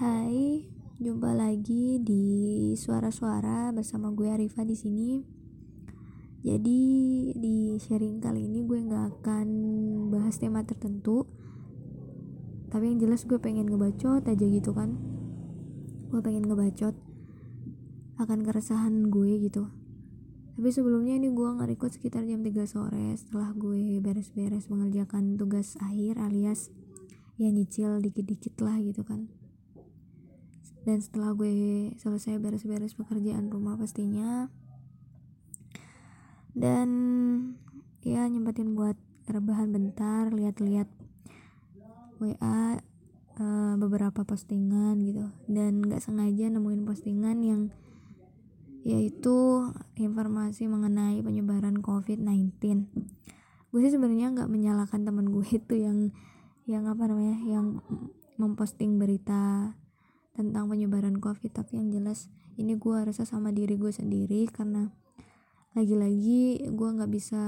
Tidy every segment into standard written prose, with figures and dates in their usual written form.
Hai, jumpa lagi di Suara-Suara bersama gue Arifa di sini. Jadi di sharing kali ini gue nggak akan bahas tema tertentu, tapi yang jelas gue pengen ngebacot aja gitu kan. Gue pengen ngebacot akan keresahan gue gitu. Tapi sebelumnya ini gue nge-record sekitar jam 3 sore setelah gue beres-beres mengerjakan tugas akhir alias ya nyicil dikit-dikit lah gitu kan. Dan setelah gue selesai beres-beres pekerjaan rumah pastinya, dan ya nyempetin buat rebahan bentar, lihat-lihat WA beberapa postingan gitu. Dan gak sengaja nemuin postingan yang yaitu informasi mengenai penyebaran COVID-19. Gue sih sebenarnya nggak menyalahkan temen gue itu yang memposting berita tentang penyebaran COVID, tapi yang jelas ini gue rasa sama diri gue sendiri karena lagi-lagi gue nggak bisa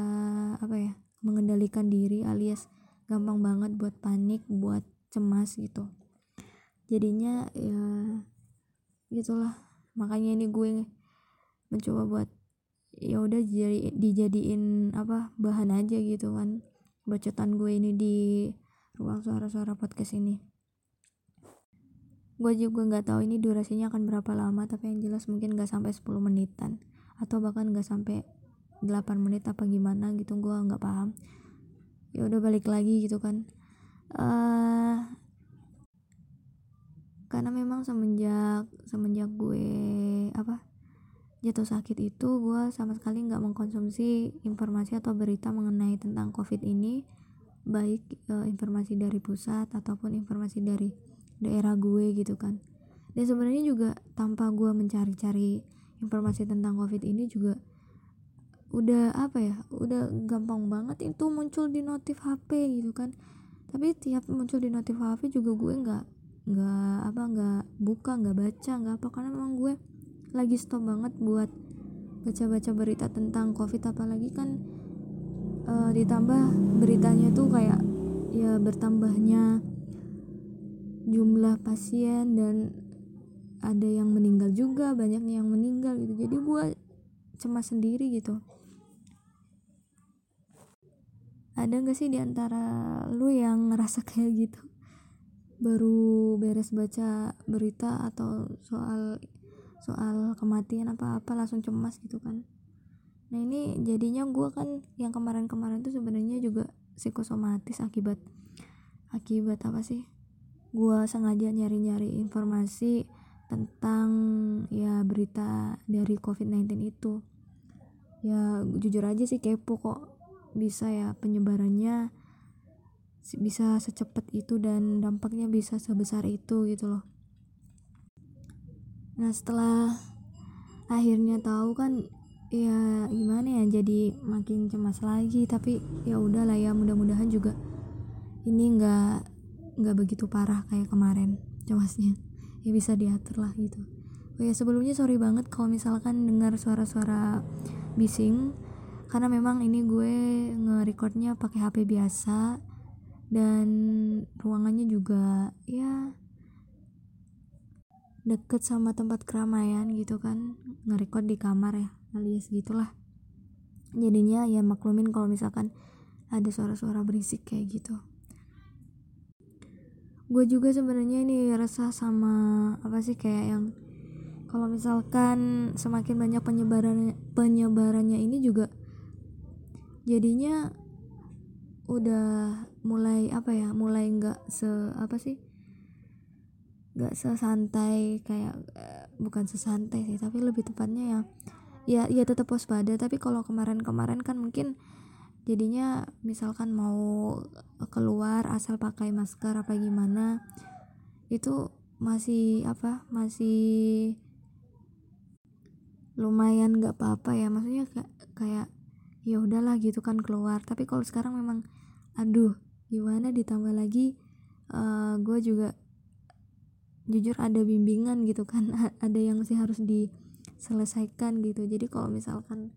mengendalikan diri, alias gampang banget buat panik, buat cemas gitu. Jadinya ya gitulah, makanya ini gue mencoba buat ya udah dijadiin bahan aja gitu kan, bacotan gue ini di ruang Suara-Suara podcast ini. Gue juga nggak tahu ini durasinya akan berapa lama, tapi yang jelas mungkin nggak sampai 10 menitan atau bahkan nggak sampai 8 menit apa gimana gitu, gue nggak paham. Ya udah balik lagi gitu kan, karena memang semenjak gue jatuh sakit itu, gue sama sekali gak mengkonsumsi informasi atau berita mengenai tentang COVID ini, baik informasi dari pusat ataupun informasi dari daerah gue gitu kan. Dan sebenarnya juga tanpa gue mencari-cari informasi tentang COVID ini juga udah gampang banget itu muncul di notif HP gitu kan. Tapi tiap muncul di notif HP juga gue nggak buka, nggak baca, nggak apa, karena memang gue lagi stop banget buat baca-baca berita tentang COVID, apalagi kan ditambah beritanya tuh kayak ya bertambahnya jumlah pasien dan ada yang meninggal juga, banyaknya yang meninggal gitu. Jadi gue cemas sendiri gitu. Ada nggak sih diantara lu yang ngerasa kayak gitu? Baru beres baca berita atau soal kematian apa-apa langsung cemas gitu kan. Nah ini jadinya gue kan yang kemarin-kemarin tuh sebenarnya juga psikosomatis akibat gue sengaja nyari-nyari informasi tentang ya berita dari COVID-19 itu. Ya jujur aja sih kepo, kok bisa ya penyebarannya bisa secepat itu dan dampaknya bisa sebesar itu gitu loh. Nah setelah akhirnya tahu kan ya gimana ya, jadi makin cemas lagi. Tapi ya udahlah ya, mudah-mudahan juga ini nggak begitu parah kayak kemarin cemasnya, ya bisa diatur lah gitu. Oh ya sebelumnya sorry banget kalau misalkan dengar suara-suara bising, karena memang ini gue nge-recordnya pakai HP biasa dan ruangannya juga ya deket sama tempat keramaian gitu kan, nge-record di kamar ya alias gitulah. Jadinya ya maklumin kalau misalkan ada suara-suara berisik kayak gitu. Gue juga sebenarnya ini resah sama kayak yang kalau misalkan semakin banyak penyebarannya ini juga jadinya udah mulai mulai nggak sesantai kayak bukan sesantai sih, tapi lebih tepatnya ya tetap waspada. Tapi kalau kemarin-kemarin kan mungkin jadinya misalkan mau keluar asal pakai masker apa gimana itu masih lumayan nggak apa-apa ya, maksudnya kayak ya udahlah gitu kan keluar. Tapi kalau sekarang memang aduh gimana, ditambah lagi gue juga jujur ada bimbingan gitu kan, ada yang masih harus diselesaikan gitu. Jadi kalau misalkan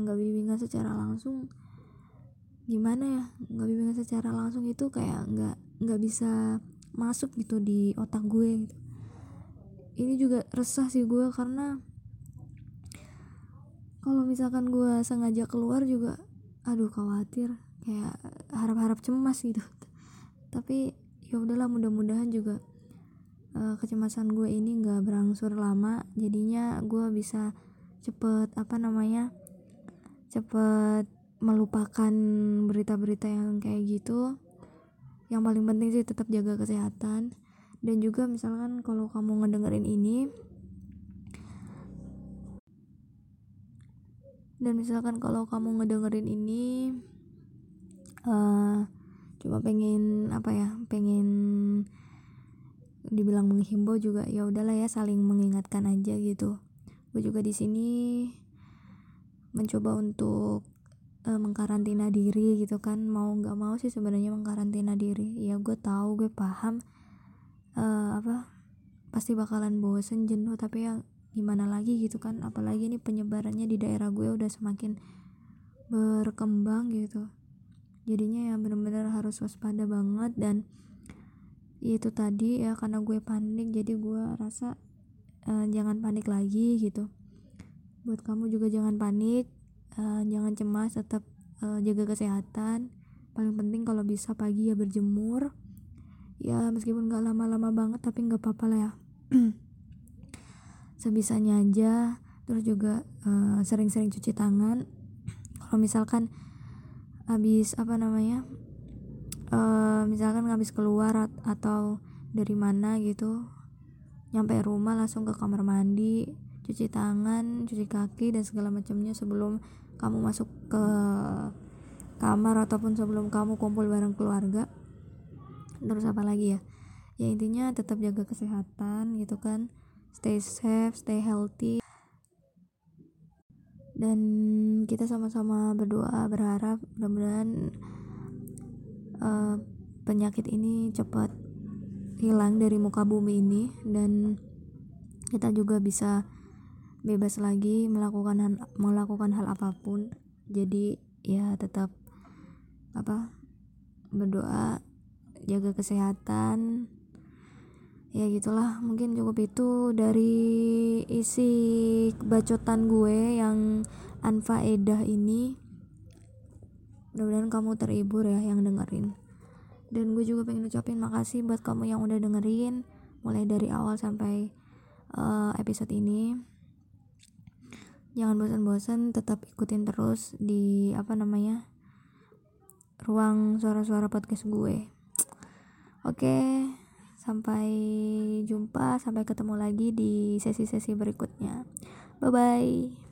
nggak bimbingan secara langsung gimana ya, nggak bimbingan secara langsung itu kayak nggak bisa masuk gitu di otak gue gitu. Ini juga resah sih gue, karena kalau misalkan gue sengaja keluar juga aduh khawatir, kayak harap-harap cemas gitu. Tapi ya udahlah, mudah-mudahan juga kecemasan gue ini gak berangsur lama, jadinya gue bisa cepet melupakan berita-berita yang kayak gitu. Yang paling penting sih tetap jaga kesehatan. Dan juga misalkan kalau kamu ngedengerin ini cuma pengen dibilang menghimbau juga, ya udahlah ya, saling mengingatkan aja gitu. Gue juga di sini mencoba untuk mengkarantina diri gitu kan, mau nggak mau sih sebenarnya mengkarantina diri. Ya gue tahu, gue paham pasti bakalan bosen, jenuh, tapi ya gimana lagi gitu kan. Apalagi ini penyebarannya di daerah gue udah semakin berkembang gitu, jadinya ya benar-benar harus waspada banget. Dan itu tadi ya, karena gue panik, jadi gue rasa jangan panik lagi gitu. Buat kamu juga jangan panik, jangan cemas, tetap jaga kesehatan. Paling penting kalau bisa pagi ya berjemur, ya meskipun gak lama-lama banget tapi gak apa-apa lah ya, sebisanya aja. Terus juga sering-sering cuci tangan. Kalau misalkan habis misalkan habis keluar atau dari mana gitu, nyampe rumah langsung ke kamar mandi, cuci tangan, cuci kaki dan segala macamnya sebelum kamu masuk ke kamar ataupun sebelum kamu kumpul bareng keluarga. Terus apa lagi ya? Ya intinya tetap jaga kesehatan gitu kan. Stay safe, stay healthy. Dan kita sama-sama berdoa, berharap mudah-mudahan penyakit ini cepat hilang dari muka bumi ini, dan kita juga bisa bebas lagi melakukan hal apapun. Jadi ya tetap berdoa, jaga kesehatan. Ya gitulah, mungkin cukup itu dari isi bacotan gue yang anfaedah ini. Mudah-mudahan kamu terhibur ya yang dengerin. Dan gue juga pengen ucapin makasih buat kamu yang udah dengerin mulai dari awal sampai episode ini. Jangan bosan-bosan, tetap ikutin terus di ruang suara-suara podcast gue. Oke, sampai jumpa, sampai ketemu lagi di sesi-sesi berikutnya. Bye-bye.